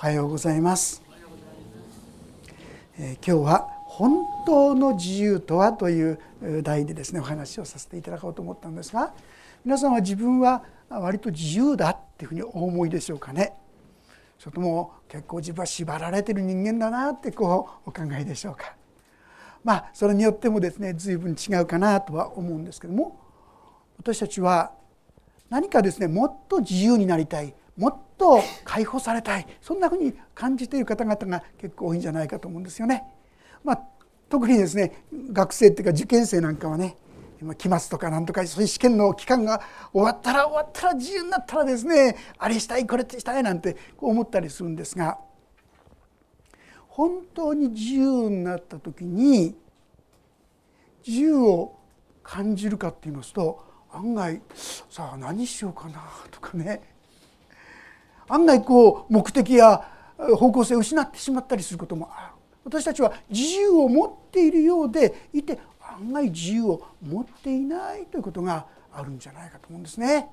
おはようございます。今日は本当の自由とはという題でですね、お話をさせていただこうと思ったんですが、皆さんは自分は割と自由だっていうふうにお思いでしょうかね。それとも結構自分は縛られてる人間だなってこうお考えでしょうか。まあそれによってもですね、随分違うかなとは思うんですけども、私たちは何かですね、もっと自由になりたい、もっと解放されたい、そんなふうに感じている方々が結構多いんじゃないかと思うんですよね。まあ、特にですね、学生っていうか受験生なんかはね、期末とかなんとかそういう試験の期間が終わったら自由になったらですね、あれしたいこれしたいなんてこう思ったりするんですが、本当に自由になった時に自由を感じるかって言いますと、案外さあ何しようかなとかね、案外こう目的や方向性を失ってしまったりすることもある。私たちは自由を持っているようでいて、案外自由を持っていないということがあるんじゃないかと思うんですね。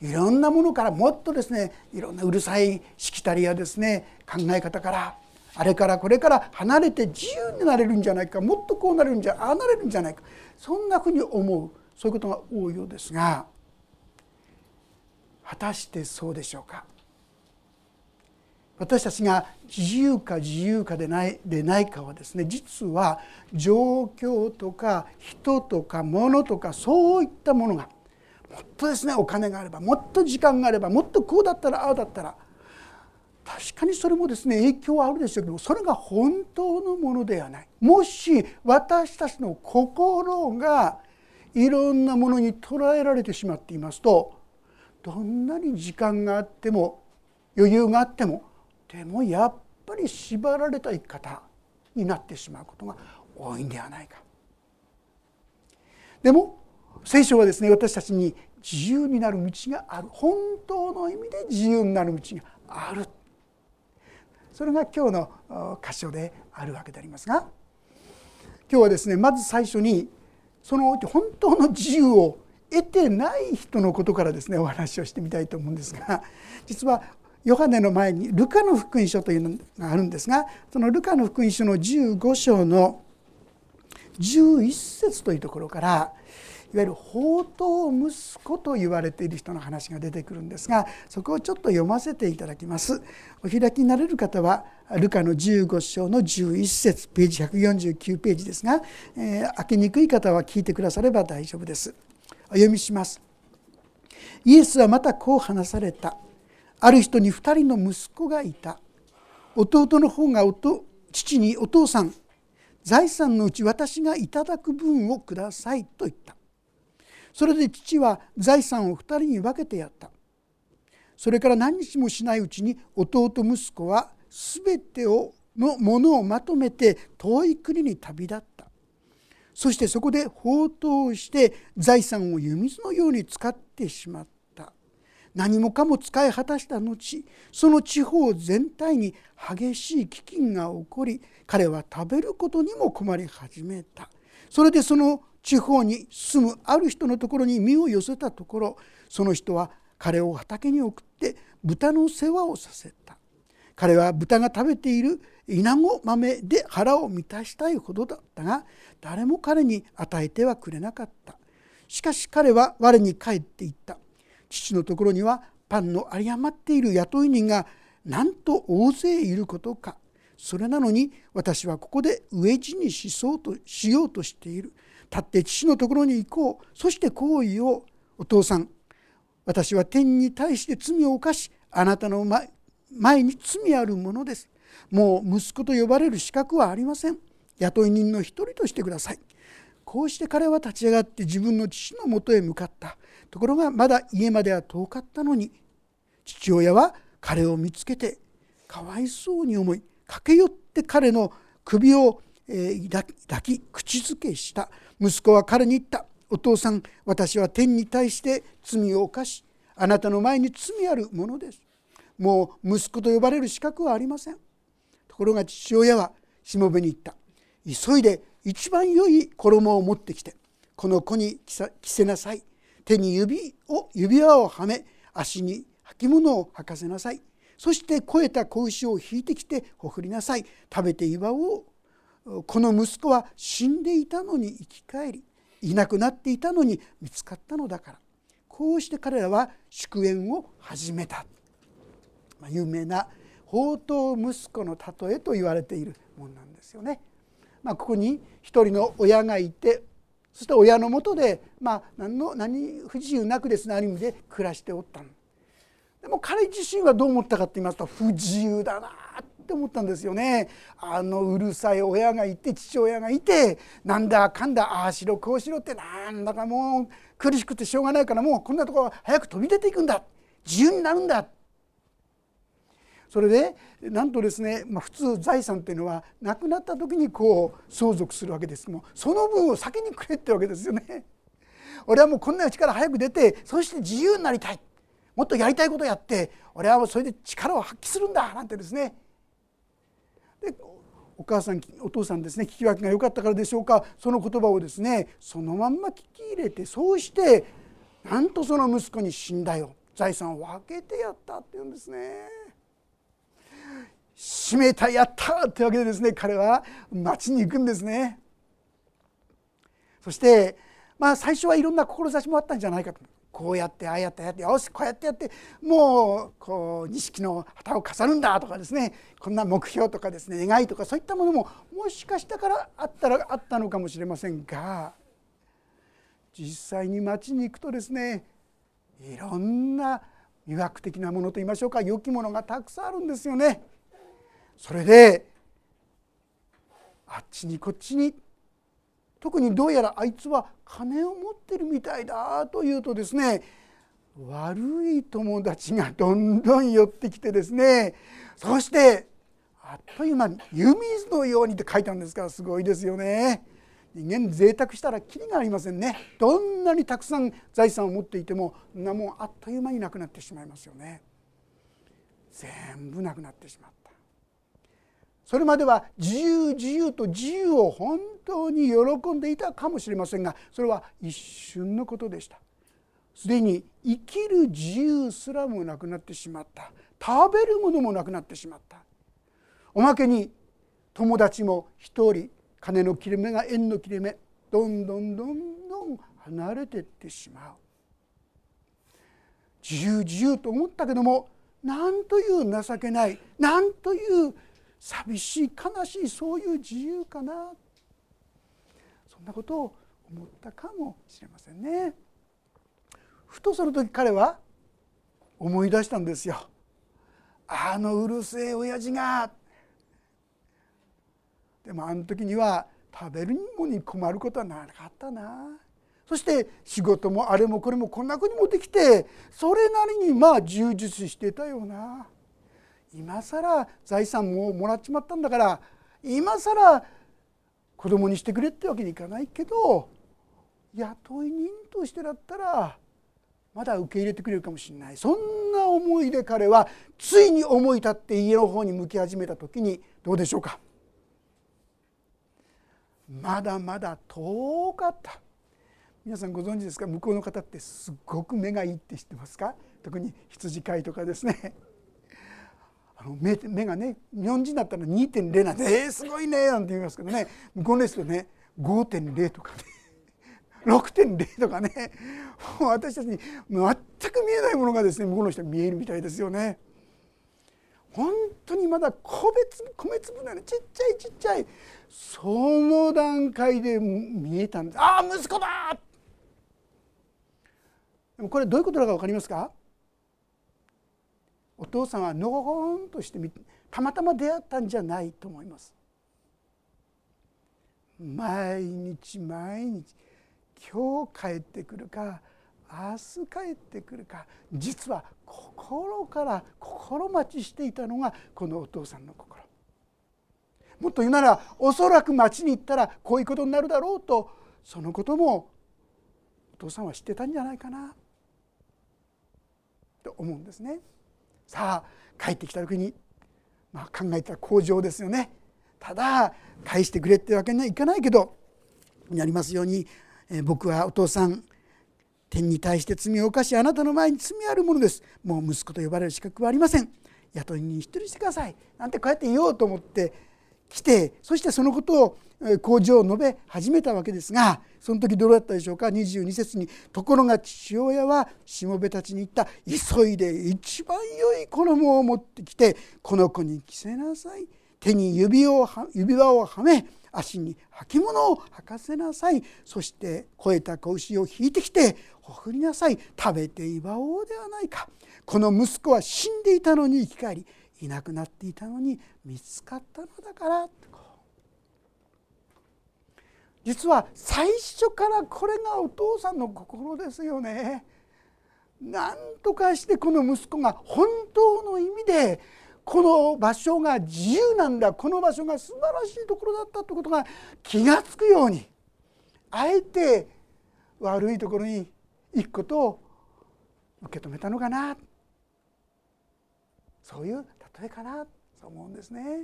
いろんなものからもっとですね、いろんなうるさいしきたりやですね、考え方からあれからこれから離れて自由になれるんじゃないか、もっとこうなれるんじゃああなれるんじゃないか、そんなふうに思う、そういうことが多いようですが、果たしてそうでしょうか。私たちが自由か自由かでないかはですね、実は状況とか人とか物とかそういったものが、もっとですねお金があれば、もっと時間があれば、もっとこうだったらああだったら、確かにそれもですね影響はあるでしょうけども、それが本当のものではない。もし私たちの心がいろんなものに捉えられてしまっていますと、どんなに時間があっても余裕があっても、でもやっぱり縛られた生き方になってしまうことが多いんではないか。でも聖書はですね、私たちに自由になる道がある、本当の意味で自由になる道がある、それが今日の箇所であるわけでありますが、今日はですね、まず最初にその本当の自由を得てない人のことからですねお話をしてみたいと思うんですが、実はヨハネの前にルカの福音書というのがあるんですが、そのルカの福音書の15章の11節というところから、いわゆる放蕩息子と言われている人の話が出てくるんですが、そこをちょっと読ませていただきます。お開きになれる方はルカの15章の11節、ページ149ページですが、開けにくい方は聞いてくだされば大丈夫です。お読みします。イエスはまたこう話された。ある人に2人の息子がいた。弟の方が父に、お父さん、財産のうち私がいただく分をくださいと言った。それで父は財産を2人に分けてやった。それから何日もしないうちに、弟息子はすべてのものをまとめて遠い国に旅立った。そしてそこで放蕩して財産を湯水のように使ってしまった。何もかも使い果たした後、その地方全体に激しい飢饉が起こり、彼は食べることにも困り始めた。それでその地方に住むある人のところに身を寄せたところ、その人は彼を畑に送って豚の世話をさせた。彼は豚が食べているイナゴ豆で腹を満たしたいほどだったが、誰も彼に与えてはくれなかった。しかし彼は我に返っていった。父のところにはパンの有り余っている雇い人がなんと大勢いることか。それなのに私はここで飢え死にしようとしている。立って父のところに行こう。そしてこう言おう。お父さん、私は天に対して罪を犯し、あなたの前に罪あるものです。もう息子と呼ばれる資格はありません。雇い人の一人としてください。こうして彼は立ち上がって自分の父のもとへ向かった。ところがまだ家までは遠かったのに、父親は彼を見つけてかわいそうに思い、駆け寄って彼の首を抱き口づけした。息子は彼に言った。お父さん、私は天に対して罪を犯し、あなたの前に罪あるものです。もう息子と呼ばれる資格はありません。ところが父親はしもべに言った。急いで一番良い衣を持ってきて、この子に着せなさい。手に指輪をはめ、足に履物を履かせなさい。そして肥えた子牛を引いてきてほふりなさい、食べて祝おう。この息子は死んでいたのに生き返り、いなくなっていたのに見つかったのだから。こうして彼らは祝宴を始めた。有名な放蕩息子の例えと言われているものなんですよね。ここに一人の親がいて、そして親のもとで、何不自由なくですね、ある意味で暮らしておったの。でも彼自身はどう思ったかと言いますと、不自由だなって思ったんですよね。あのうるさい親がいて、父親がいて、なんだかんだああしろこうしろって、なんだかもう苦しくてしょうがないから、もうこんなところ早く飛び出ていくんだ、自由になるんだ。それでなんとですね、普通財産というのは亡くなった時にこう相続するわけですけども、その分を先にくれってわけですよね。俺はもうこんなうちから早く出て、そして自由になりたい、もっとやりたいことをやって、俺はもうそれで力を発揮するんだなんてですね。でお母さんお父さんですね、聞き分けが良かったからでしょうか、その言葉をですねそのまんま聞き入れて、そうしてなんとその息子に信頼を、財産を分けてやったっていうんですね。締めた、やったというわけでですね、彼は町に行くんですね。そして、最初はいろんな志もあったんじゃないかと。こうやってああやってやって、よしこうやってやって、もうこう錦の旗を飾るんだとかですね、こんな目標とかですね、願いとか、そういったものももしかしたらあったのかもしれませんが、実際に町に行くとですね、いろんな魅惑的なものといいましょうか、良きものがたくさんあるんですよね。それであっちにこっちに、特にどうやらあいつは金を持ってるみたいだというとですね、悪い友達がどんどん寄ってきてですね、そしてあっという間に湯水のようにって書いたんですから、すごいですよね。人間贅沢したらキリがありませんね。どんなにたくさん財産を持っていても、そんなもんあっという間になくなってしまいますよね。全部なくなってしまった。それまでは自由自由と自由を本当に喜んでいたかもしれませんが、それは一瞬のことでした。すでに生きる自由すらもなくなってしまった。食べるものもなくなってしまった。おまけに友達も一人、金の切れ目が縁の切れ目、どんどんどんどん離れていってしまう。自由自由と思ったけども、なんという情けない、なんという寂しい、悲しい、そういう自由かな、そんなことを思ったかもしれませんね。ふとその時彼は思い出したんですよ。あのうるせえ親父が。でもあの時には食べるものに困ることはなかったな。そして仕事もあれもこれもこんなこともできて、それなりに充実してたよな。今更財産ももらっちまったんだから、今更子供にしてくれってわけにいかないけど、雇い人としてだったらまだ受け入れてくれるかもしれない。そんな思いで彼はついに思い立って家の方に向き始めた時に、どうでしょうか。まだまだ遠かった。皆さんご存知ですか。向こうの方ってすごく目がいいって知ってますか。特に羊飼いとかですね、目がね、日本人だったら 2.0 なんで、すごいねなんて言いますけどね、向こうですとね 5.0 とかね 6.0 とかね、もう私たちに全く見えないものがですね、向こうの人は見えるみたいですよね。本当にまだ米粒のようなちっちゃいちっちゃい、その段階で見えたんです。ああ息子だ。でもこれどういうことだか分かりますか。お父さんはのほほんとしてたまたま出会ったんじゃないと思います。毎日毎日、今日帰ってくるか明日帰ってくるか、実は心から心待ちしていたのがこのお父さんの心。もっと言うなら、おそらく町に行ったらこういうことになるだろうと、そのこともお父さんは知ってたんじゃないかなと思うんですね。さあ帰ってきた時に、考えたら向上ですよね。ただ返してくれってわけにはいかないけど、になりますように、僕はお父さん、天に対して罪を犯し、あなたの前に罪あるものです。もう息子と呼ばれる資格はありません。雇い人一人してくださいなんてこうやって言おうと思って来て、そしてそのことを口上を述べ始めたわけですが、その時どうだったでしょうか。22節にところが父親はしもべたちに言った、急いで一番良い衣を持ってきてこの子に着せなさい、手に指輪をはめ足に履物を履かせなさい、そして肥えた子牛を引いてきてほふりなさい、食べて祝おうではないか、この息子は死んでいたのに生き返り、いなくなっていたのに見つかったのだから。実は最初からこれがお父さんの心ですよね。なんとかしてこの息子が本当の意味でこの場所が自由なんだ、この場所が素晴らしいところだったということが気がつくように、あえて悪いところに行くことを受け止めたのかな、そういう例えかなと思うんですね。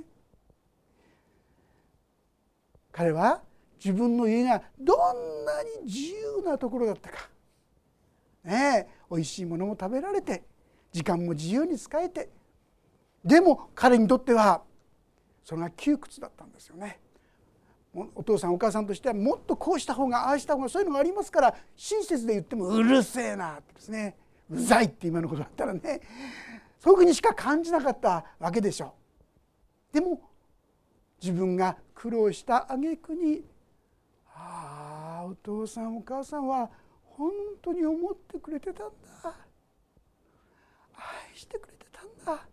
彼は自分の家がどんなに自由なところだったか、ねえ、おいしいものも食べられて時間も自由に使えて、でも彼にとってはそれが窮屈だったんですよね。お父さんお母さんとしてはもっとこうした方がああした方がそういうのがありますから、親切で言ってもうるせえなってですね、うざいって今のことだったらね、そういうふうにしか感じなかったわけでしょう。でも自分が苦労した挙句に、ああお父さんお母さんは本当に思ってくれてたんだ、愛してくれてたんだ、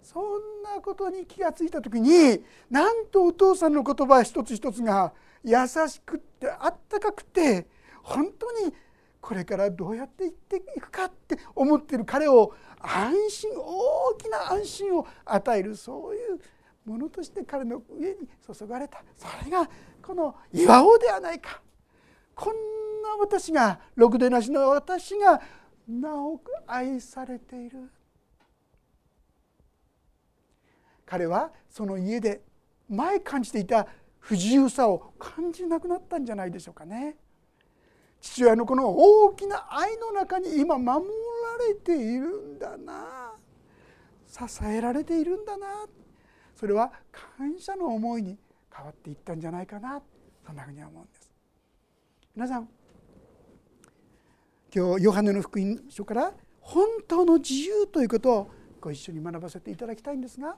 そんなことに気がついた時に、なんとお父さんの言葉一つ一つが優しくってあったかくて、本当にこれからどうやって生きていくかって思っている彼を安心、大きな安心を与える、そういうものとして彼の上に注がれた、それがこの祝おうではないか、こんな私が、ろくでなしの私がなお愛されている。彼はその家で前感じていた不自由さを感じなくなったんじゃないでしょうかね。父親のこの大きな愛の中に今守られているんだな、支えられているんだな、それは感謝の思いに変わっていったんじゃないかな、そんなふうに思うんです。皆さん、今日ヨハネの福音書から本当の自由ということをご一緒に学ばせていただきたいんですが、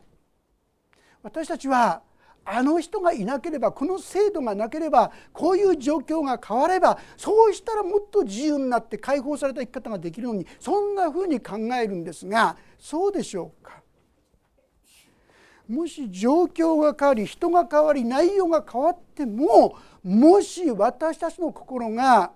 私たちはあの人がいなければ、この制度がなければ、こういう状況が変われば、そうしたらもっと自由になって解放された生き方ができるのに、そんなふうに考えるんですが、そうでしょうか。もし状況が変わり、人が変わり、内容が変わっても、もし私たちの心が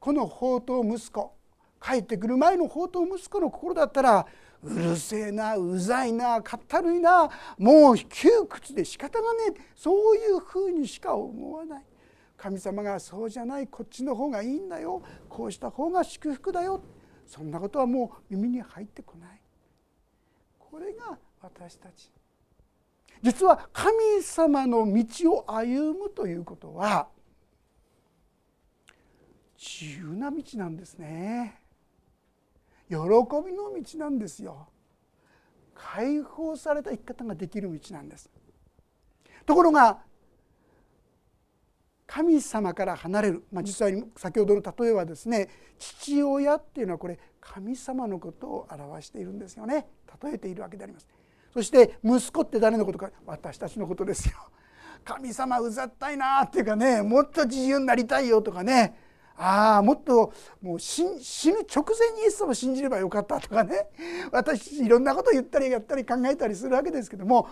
この放蕩息子、帰ってくる前の放蕩息子の心だったら、うるせえな、うざいな、かったるいな、もう窮屈で仕方がねえ、そういうふうにしか思わない。神様がそうじゃない、こっちの方がいいんだよ、こうした方が祝福だよ、そんなことはもう耳に入ってこない。これが私たち、実は神様の道を歩むということは自由な道なんですね。喜びの道なんですよ。解放された生き方ができる道なんです。ところが神様から離れる、実際先ほどの例えはですね、父親っていうのはこれ神様のことを表しているんですよね、例えているわけであります。そして息子って誰のことか、私たちのことですよ。神様うざったいなっていうかね、もっと自由になりたいよとかね、ああもっともう死ぬ直前にイエス様を信じればよかったとかね、私いろんなこと言ったりやったり考えたりするわけですけども、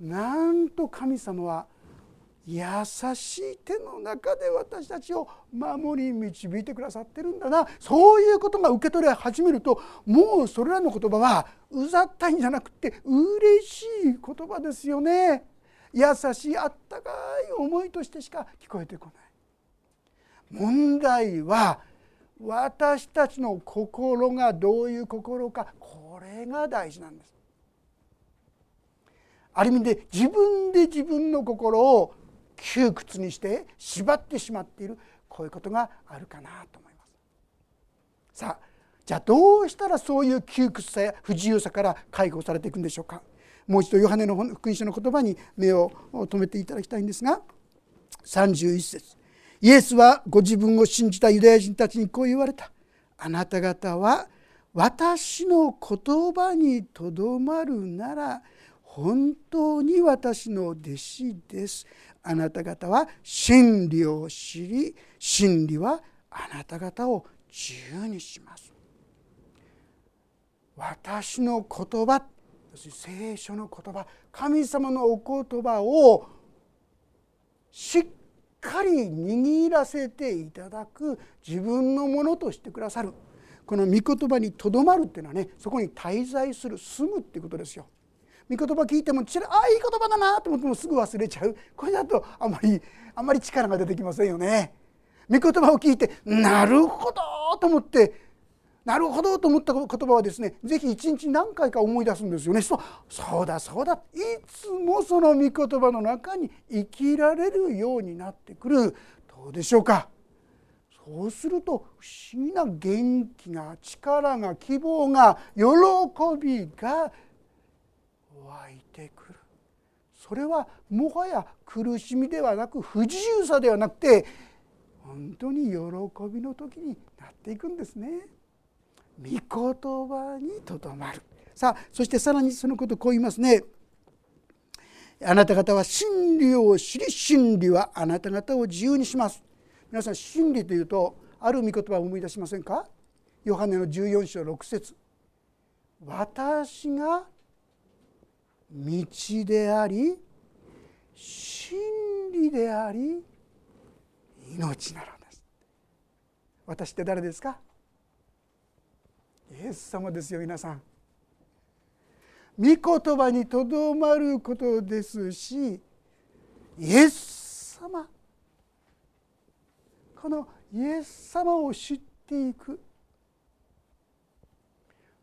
なんと神様は優しい手の中で私たちを守り導いてくださってるんだな、そういうことが受け取り始めると、もうそれらの言葉はうざったいんじゃなくて嬉しい言葉ですよね。優しいあったかい思いとしてしか聞こえてこない。問題は私たちの心がどういう心か、これが大事なんです。ある意味で自分で自分の心を窮屈にして縛ってしまっている、こういうことがあるかなと思います。さあじゃあどうしたらそういう窮屈さや不自由さから解放されていくんでしょうか。もう一度ヨハネの福音書の言葉に目を留めていただきたいんですが、31節、イエスはご自分を信じたユダヤ人たちにこう言われた。あなた方は私の言葉にとどまるなら本当に私の弟子です。あなた方は真理を知り、真理はあなた方を自由にします。私の言葉、聖書の言葉、神様のお言葉をしっかり握らせていただく、自分のものとしてくださる、この御言葉にとどまるっていうのはね、そこに滞在する、住むっていうことですよ。御言葉聞いても、いい言葉だなと思ってもすぐ忘れちゃう、これだとあんまり力が出てきませんよね。御言葉を聞いてなるほどと思った言葉はですね、ぜひ一日何回か思い出すんですよね。そうだ、いつもその御言葉の中に生きられるようになってくる。どうでしょうか。そうすると不思議な元気が、力が、希望が、喜びが湧いてくる。それはもはや苦しみではなく、不自由さではなくて、本当に喜びの時になっていくんですね。御言葉にとどまる。さあ、そしてさらにそのことをこう言いますね。あなた方は真理を知り、真理はあなた方を自由にします。皆さん、真理というとある御言葉を思い出しませんか。ヨハネの14章6節、私が道であり、真理であり、命なのです。私って誰ですか。イエス様ですよ。皆さん、御言葉にとどまることですし、イエス様、このイエス様を知っていく、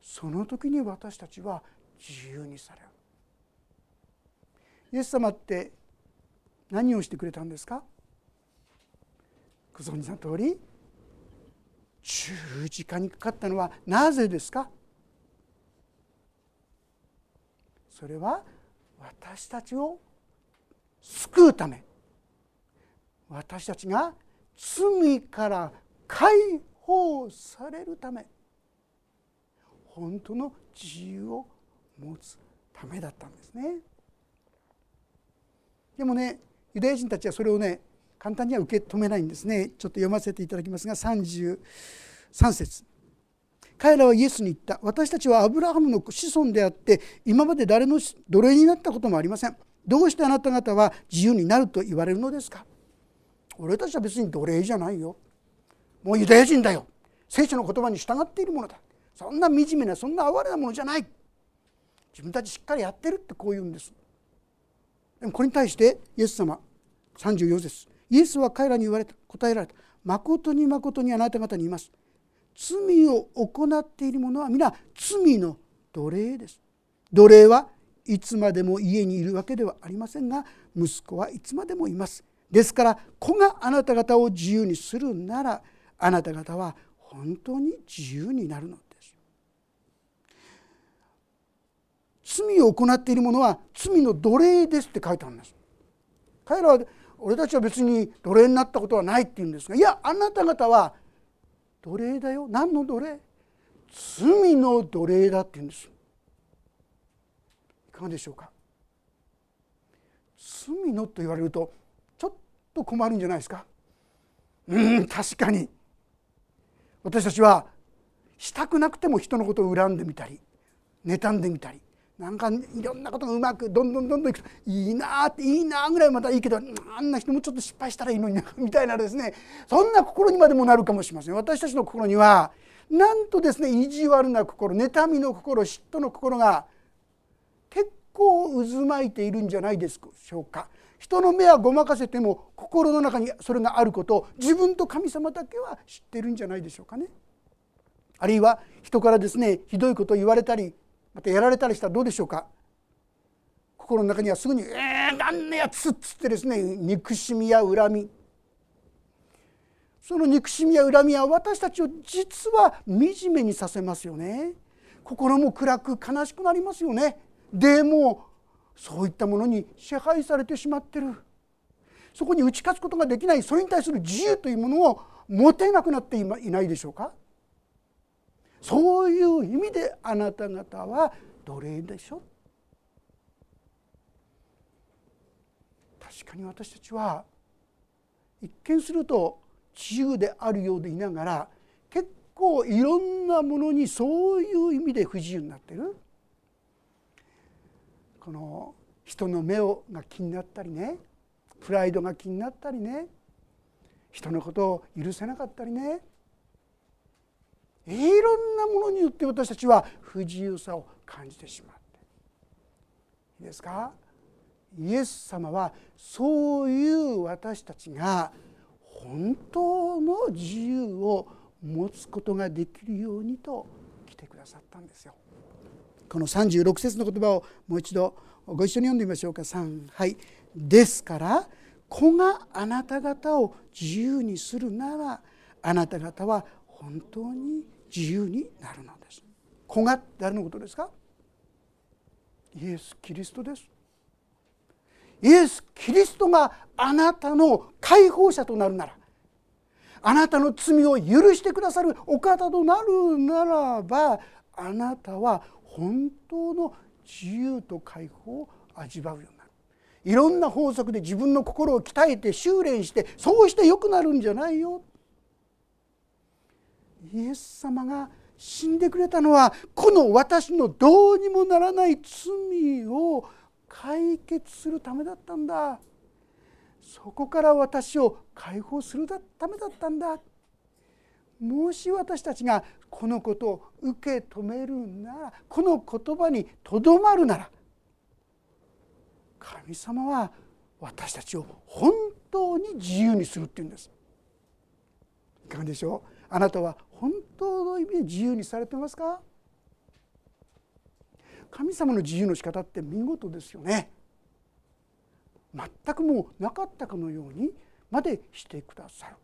その時に私たちは自由にされる。イエス様って何をしてくれたんですか。ご存知の通り、十字架にかかったのはなぜですか。それは私たちを救うため、私たちが罪から解放されるため、本当の自由を持つためだったんですね。でもね、ユダヤ人たちはそれをね、簡単には受け止めないんですね。ちょっと読ませていただきますが、33節。彼らはイエスに言った。私たちはアブラハムの子孫であって、今まで誰の奴隷になったこともありません。どうしてあなた方は自由になると言われるのですか。俺たちは別に奴隷じゃないよ。もうユダヤ人だよ。聖書の言葉に従っているものだ。そんな惨めな、そんな哀れなものじゃない。自分たちしっかりやってるってこう言うんです。でもこれに対してイエス様、34節。イエスは彼らに言われた。答えられた。誠に誠にあなた方に言います。罪を行っている者は皆罪の奴隷です。奴隷はいつまでも家にいるわけではありませんが、息子はいつまでもいます。ですから子があなた方を自由にするなら、あなた方は本当に自由になるのです。罪を行っている者は罪の奴隷ですって書いてあるんです。彼らは俺たちは別に奴隷になったことはないって言うんですが、いや、あなた方は奴隷だよ。何の奴隷？罪の奴隷だって言うんです。いかがでしょうか。罪のと言われるとちょっと困るんじゃないですか。確かに私たちはしたくなくても人のことを恨んでみたり、妬んでみたり、なんかいろんなことがうまくどんどんいくと、いいなぐらいまたいいけど、あんな人もちょっと失敗したらいいのになみたいなですね、そんな心にまでもなるかもしれません。私たちの心にはなんとですね、意地悪な心、妬みの心、嫉妬の心が結構渦巻いているんじゃないでしょうか。人の目はごまかせても、心の中にそれがあることを自分と神様だけは知ってるんじゃないでしょうかね。あるいは人からですね、ひどいことを言われたり、またやられたりしたらどうでしょうか。心の中にはすぐにあんなやつってですね、憎しみや恨み、その憎しみや恨みは私たちを実は惨めにさせますよね。心も暗く悲しくなりますよね。でもそういったものに支配されてしまってる。そこに打ち勝つことができない、それに対する自由というものを持てなくなっていないでしょうか。そういう意味であなた方は奴隷でしょ。確かに私たちは一見すると自由であるようでいながら、結構いろんなものにそういう意味で不自由になってる。この人の目が気になったりね、プライドが気になったりね、人のことを許せなかったりね、いろんなものによって私たちは不自由さを感じてしまっていいですか。イエス様はそういう私たちが本当の自由を持つことができるようにと来てくださったんですよ。この36節の言葉をもう一度ご一緒に読んでみましょうか。ですから子があなた方を自由にするなら、あなた方は本当に自由になるのです。子が誰のことですか。イエス・キリストです。イエス・キリストがあなたの解放者となるなら、あなたの罪を許してくださるお方となるならば、あなたは本当の自由と解放を味わうようになる。いろんな法則で自分の心を鍛えて修練して、そうして良くなるんじゃないよ。イエス様が死んでくれたのは、この私のどうにもならない罪を解決するためだったんだ。そこから私を解放するためだったんだ。もし私たちがこのことを受け止めるなら、この言葉にとどまるなら、神様は私たちを本当に自由にするっていうんです。いかがでしょう。あなたは本当の意味で自由にされてますか。神様の自由の仕方って見事ですよね。全くもうなかったかのようにまでしてくださる。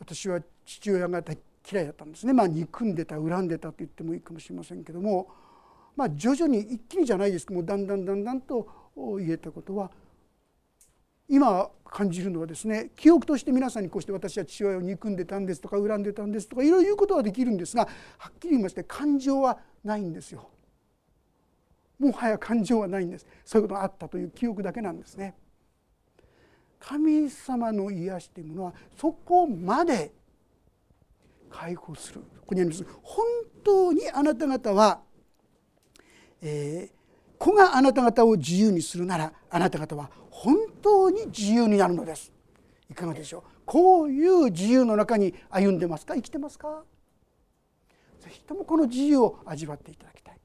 私は父親が嫌いだったんですね。憎んでた、恨んでたと言ってもいいかもしれませんけども、徐々に一気にじゃないですけども、だんだんと言えたことは、今感じるのはですね、記憶として皆さんにこうして私は父親を憎んでたんですとか恨んでたんですとかいろいろ言うことはできるんですが、はっきり言いまして感情はないんですよ。もはや感情はないんです。そういうことがあったという記憶だけなんですね。神様の癒しというものはそこまで解放する。ここにあります。本当にあなた方は、子があなた方を自由にするなら、あなた方は本当に自由になるのです。いかがでしょう。こういう自由の中に歩んでますか。生きてますか。ぜひともこの自由を味わっていただきたい。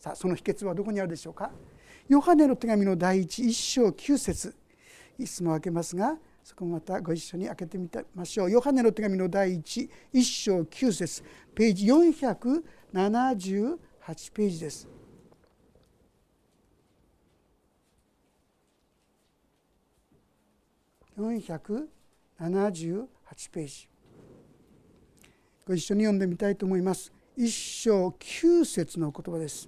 さあ、その秘訣はどこにあるでしょうか。ヨハネの手紙の第1章9節、いつも開けますが、そこもまたご一緒に開けてみましょう。ヨハネの手紙の第1章9節、ページ478ページです。478ページ、ご一緒に読んでみたいと思います。1章9節の言葉です。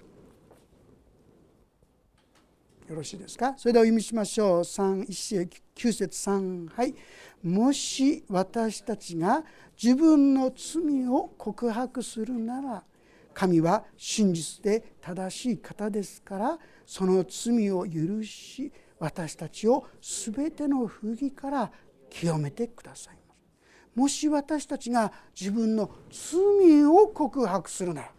よろしいですか。それではお読みしましょう。1章9節3、もし私たちが自分の罪を告白するなら、神は真実で正しい方ですから、その罪を許し、私たちをすべての不義から清めてくださいます。もし私たちが自分の罪を告白するな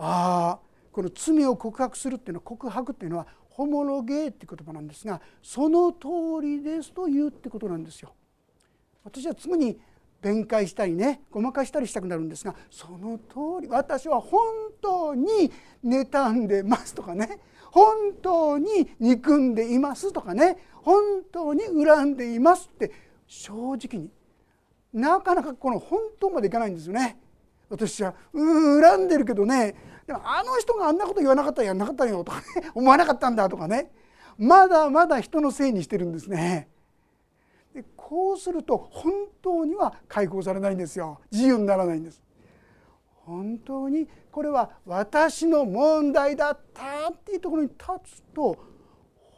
ら、この罪を告白するっていうのは、告白っていうのはホモロゲーっていう言葉なんですが、その通りですと言うってことなんですよ。私はすぐに弁解したりね、ごまかしたりしたくなるんですが、その通り、私は本当に妬んでますとかね、本当に憎んでいますとかね、本当に恨んでいますって、正直になかなかこの本当までいかないんですよね。私は恨んでるけどね、でもあの人があんなこと言わなかったらやんなかったよとかね、思わなかったんだとかね、まだまだ人のせいにしてるんですね。でこうすると本当には解放されないんですよ。自由にならないんです。本当にこれは私の問題だったっていうところに立つと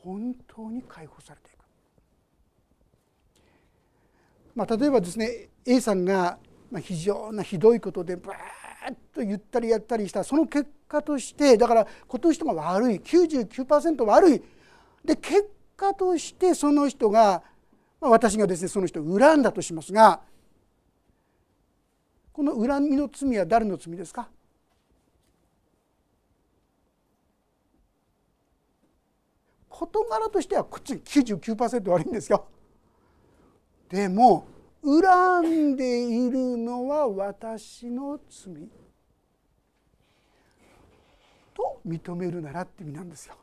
本当に解放されていく。まあ、例えばですね A さんが非常なひどいことでバーッと言ったりやったりしたその結果としてだからこの人が悪い 99% 悪いで結果としてその人が私がですねその人を恨んだとしますがこの恨みの罪は誰の罪ですか？事柄としてはこっち 99% 悪いんですよ。でも恨んでいるのは私の罪と認めるならって意味なんですよ。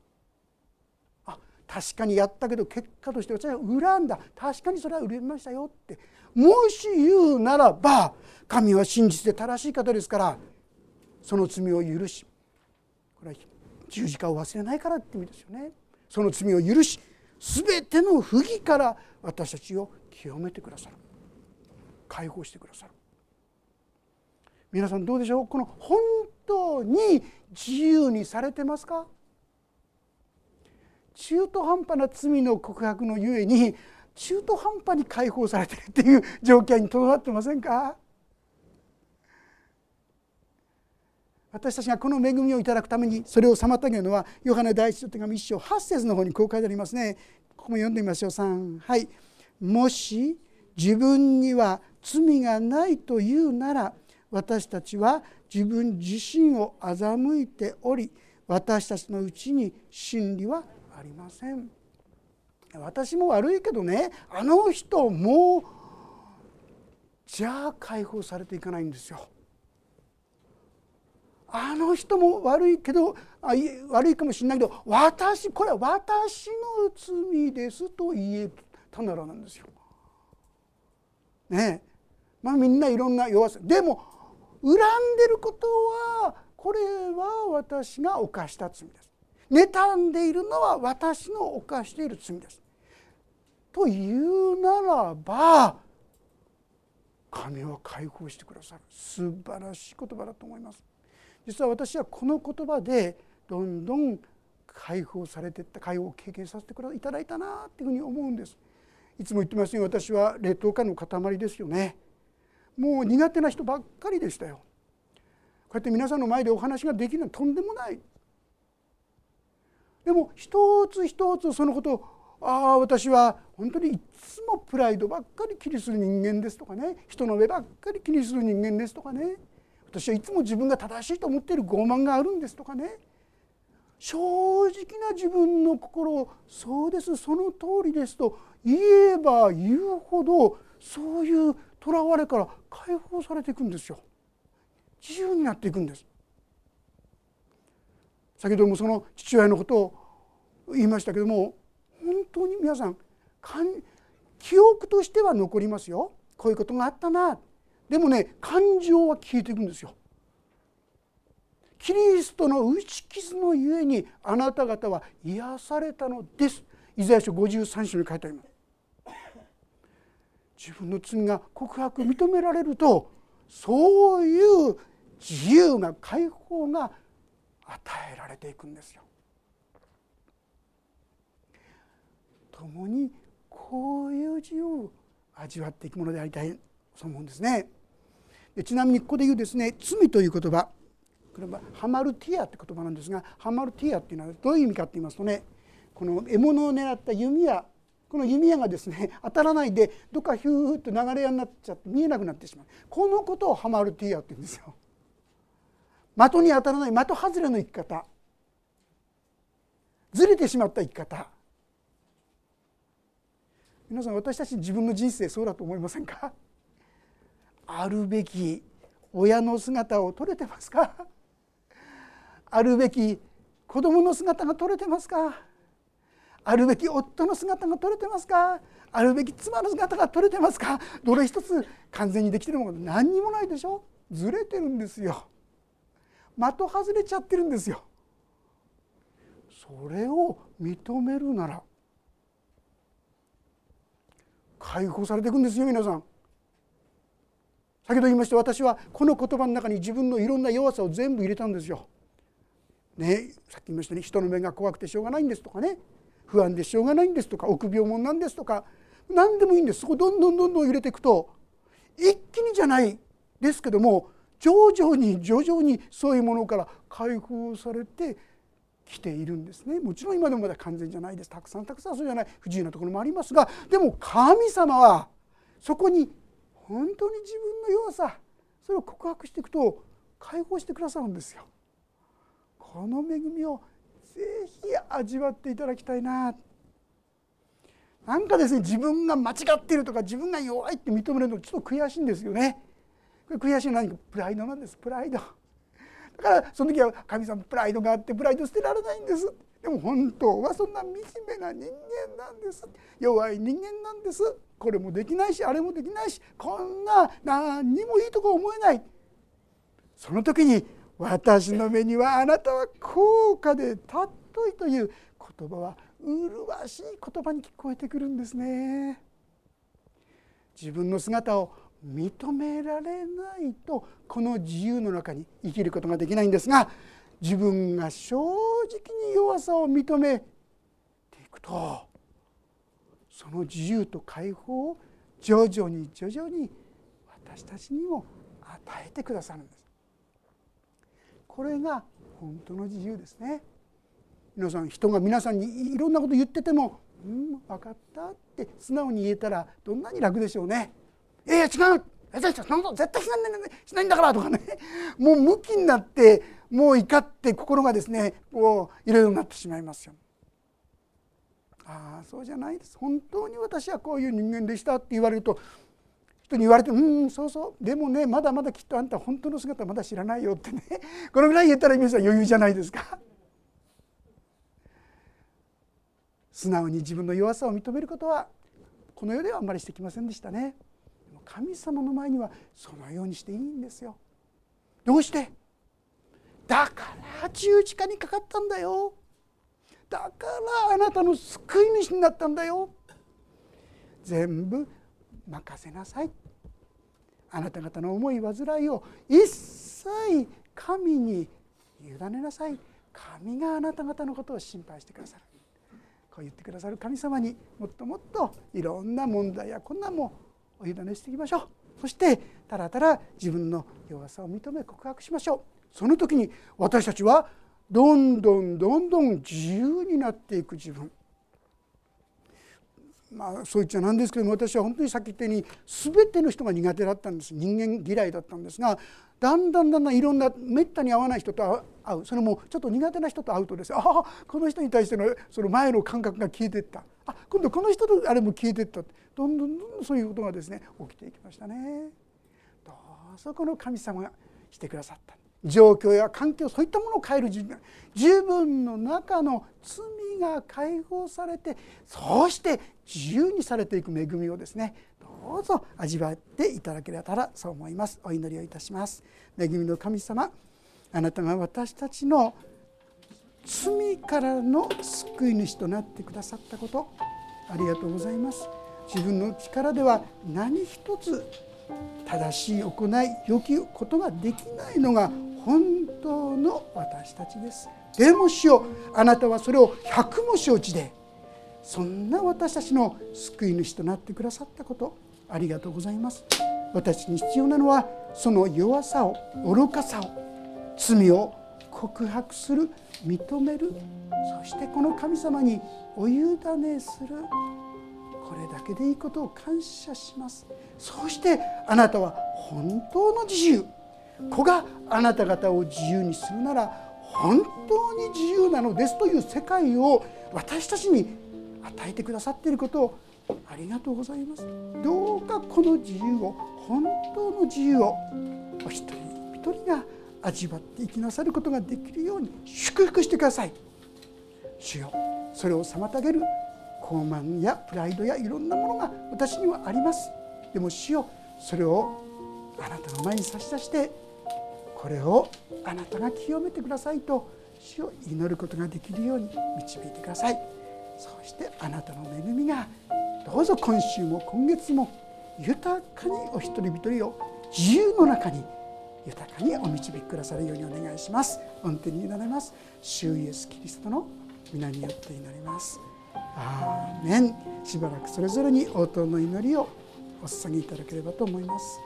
あ、確かにやったけど結果として私は恨んだ。確かにそれは恨みましたよってもし言うならば神は真実で正しい方ですからその罪を許しこれは十字架を忘れないからって意味ですよね。その罪を許し全ての不義から私たちを清めてくださる解放してくださる。皆さんどうでしょう。この本当に自由にされてますか？中途半端な罪の告白のゆえに中途半端に解放されているっていう状況にとどまってませんか？私たちがこの恵みをいただくためにそれを妨げるのはヨハネ第一の手紙1章8節の方にこう書いてありますね。ここも読んでみましょう。3、はい、もし自分には罪がないというなら私たちは自分自身を欺いており私たちのうちに真理はありません。私も悪いけどねあの人もじゃあ解放されていかないんですよ。あの人も悪いけど悪いかもしれないけどこれは私の罪ですと言えたならなんですよ。ねえまあ、みんないろんな弱さでも恨んでることはこれは私が犯した罪です。妬んでいるのは私の犯している罪ですというならば神は解放してくださる。素晴らしい言葉だと思います。実は私はこの言葉でどんどん解放されていった解放を経験させていただいたなというふうに思うんです。いつも言ってますよ。私は劣等感の塊ですよね。もう苦手な人ばっかりでしたよ。こうやって皆さんの前でお話ができるのはとんでもない。でも一つ一つそのことを私は本当にいつもプライドばっかり気にする人間ですとかね人の目ばっかり気にする人間ですとかね私はいつも自分が正しいと思っている傲慢があるんですとかね正直な自分の心をそうですその通りですと言えば言うほどそういうとらわれから解放されていくんですよ。自由になっていくんです。先ほどもその父親のことを言いましたけども本当に皆さん記憶としては残りますよ。こういうことがあったな。でもね感情は消えていくんですよ。キリストの打ち傷のゆえにあなた方は癒されたのです。イザヤ書53章に書いてあります。自分の罪が告白認められるとそういう自由が解放が与えられていくんですよ。共にこういう自由を味わっていくものでありたいそう思うんですね。でちなみにここで言うですね罪という言葉これはハマルティアという言葉なんですがハマルティアというのはどういう意味かと言いますとねこの獲物を狙った弓矢この弓矢がですね当たらないでどっかヒューッと流れ矢になっちゃって見えなくなってしまうこのことをハマルティアって言うんですよ。的に当たらない的外れの生き方ずれてしまった生き方皆さん私たち自分の人生そうだと思いませんか？あるべき親の姿を撮れてますか？あるべき子供の姿が撮れてますか？あるべき夫の姿が取れてますか？あるべき妻の姿が取れてますか？どれ一つ完全にできてるもの何にもないでしょ。ずれてるんですよ。的外れちゃってるんですよ。それを認めるなら解放されていくんですよ、皆さん。先ほど言いました、私はこの言葉の中に自分のいろんな弱さを全部入れたんですよ。ね、さっき言いましたね、人の目が怖くてしょうがないんですとかね、不安でしょうがないんですとか、臆病者なんですとか、何でもいいんです。そこをどんどんどんどん入れていくと、一気にじゃないですけども、徐々に徐々にそういうものから解放されてきているんですね。もちろん今でもまだ完全じゃないです。たくさんそうじゃない不自由なところもありますが、でも神様はそこに本当に自分の弱さ、それを告白していくと解放してくださるんですよ。この恵みをぜひ味わっていただきたいな。なんかですね、自分が間違っているとか自分が弱いって認めるのちょっと悔しいんですよね。これ悔しいのは何か、プライドなんです。プライドだから、その時は神様プライドがあって、プライド捨てられないんです。でも本当はそんな惨めな人間なんです。弱い人間なんです。これもできないし、あれもできないし、こんな何にもいいとこ思えない。その時に、私の目にはあなたは高価で尊いという言葉は麗しい言葉に聞こえてくるんですね。自分の姿を認められないと、この自由の中に生きることができないんですが、自分が正直に弱さを認めていくと、その自由と解放を徐々に徐々に私たちにも与えてくださるんです。これが本当の自由ですね。皆さん、人が皆さんにいろんなこと言ってても、分かったって素直に言えたらどんなに楽でしょうね。違う、絶対しないんだからとかね、もうムキになって、もう怒って、心がですね、こういろいろになってしまいますよ。ああ、そうじゃないです。本当に私はこういう人間でしたって言われると、人に言われても、そうそう、でもね、まだまだきっとあんた本当の姿まだ知らないよってね、このぐらい言ったら皆さん余裕じゃないですか。素直に自分の弱さを認めることは、この世ではあんまりしてきませんでしたね。でも神様の前にはそのようにしていいんですよ。どうして？だから十字架にかかったんだよ。だからあなたの救い主になったんだよ。全部任せなさい。あなた方の思い煩いを一切神に委ねなさい。神があなた方のことを心配してくださる。こう言ってくださる神様に、もっともっといろんな問題や困難もお委ねしていきましょう。そしてただただ自分の弱さを認め告白しましょう。その時に私たちはどんどんどんどん自由になっていく自分。そう言っちゃなんですけども、私は本当にさっき言ったように全ての人が苦手だったんです。人間嫌いだったんですが、だんだんいろんなめったに会わない人と会う、それもちょっと苦手な人と会うとですね、ああ、この人に対してのその前の感覚が消えていった、あ、今度この人とあれも消えていった、どんどんどんどんそういうことがですね、起きていきましたね。どうぞこの神様がしてくださった、状況や環境、そういったものを変える自分、自分の中の罪が解放されて、そうして自由にされていく恵みをですね、どうぞ味わっていただけたら、そう思います。お祈りをいたします。恵みの神様、あなたが私たちの罪からの救い主となってくださったこと、ありがとうございます。自分の力では何一つ正しい行い、良きことができないのが本当の私たちです。でも主よ、あなたはそれを100も承知で、そんな私たちの救い主となってくださったこと、ありがとうございます。私に必要なのは、その弱さを、愚かさを、罪を告白する、認める、そしてこの神様にお委ねする、これだけでいいことを感謝します。そしてあなたは本当の自由、子があなた方を自由にするなら本当に自由なのですという世界を私たちに与えてくださっていることを、ありがとうございます。どうかこの自由を、本当の自由を、お一人一人が味わって生きなさることができるように祝福してください。主よ、それを妨げる傲慢やプライドやいろんなものが私にはあります。でも主よ、それをあなたの前に差し出して、これをあなたが清めてくださいと主を祈ることができるように導いてください。そしてあなたの恵みがどうぞ今週も今月も豊かにお一人一人を自由の中に豊かにお導きくださるようにお願いします。御手に委ねます。主イエスキリストの皆によって祈ります。アーメン。しばらくそれぞれに応答の祈りをお捧げいただければと思います。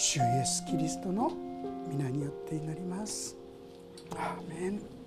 主イエスキリストの皆によって祈ります。アーメン。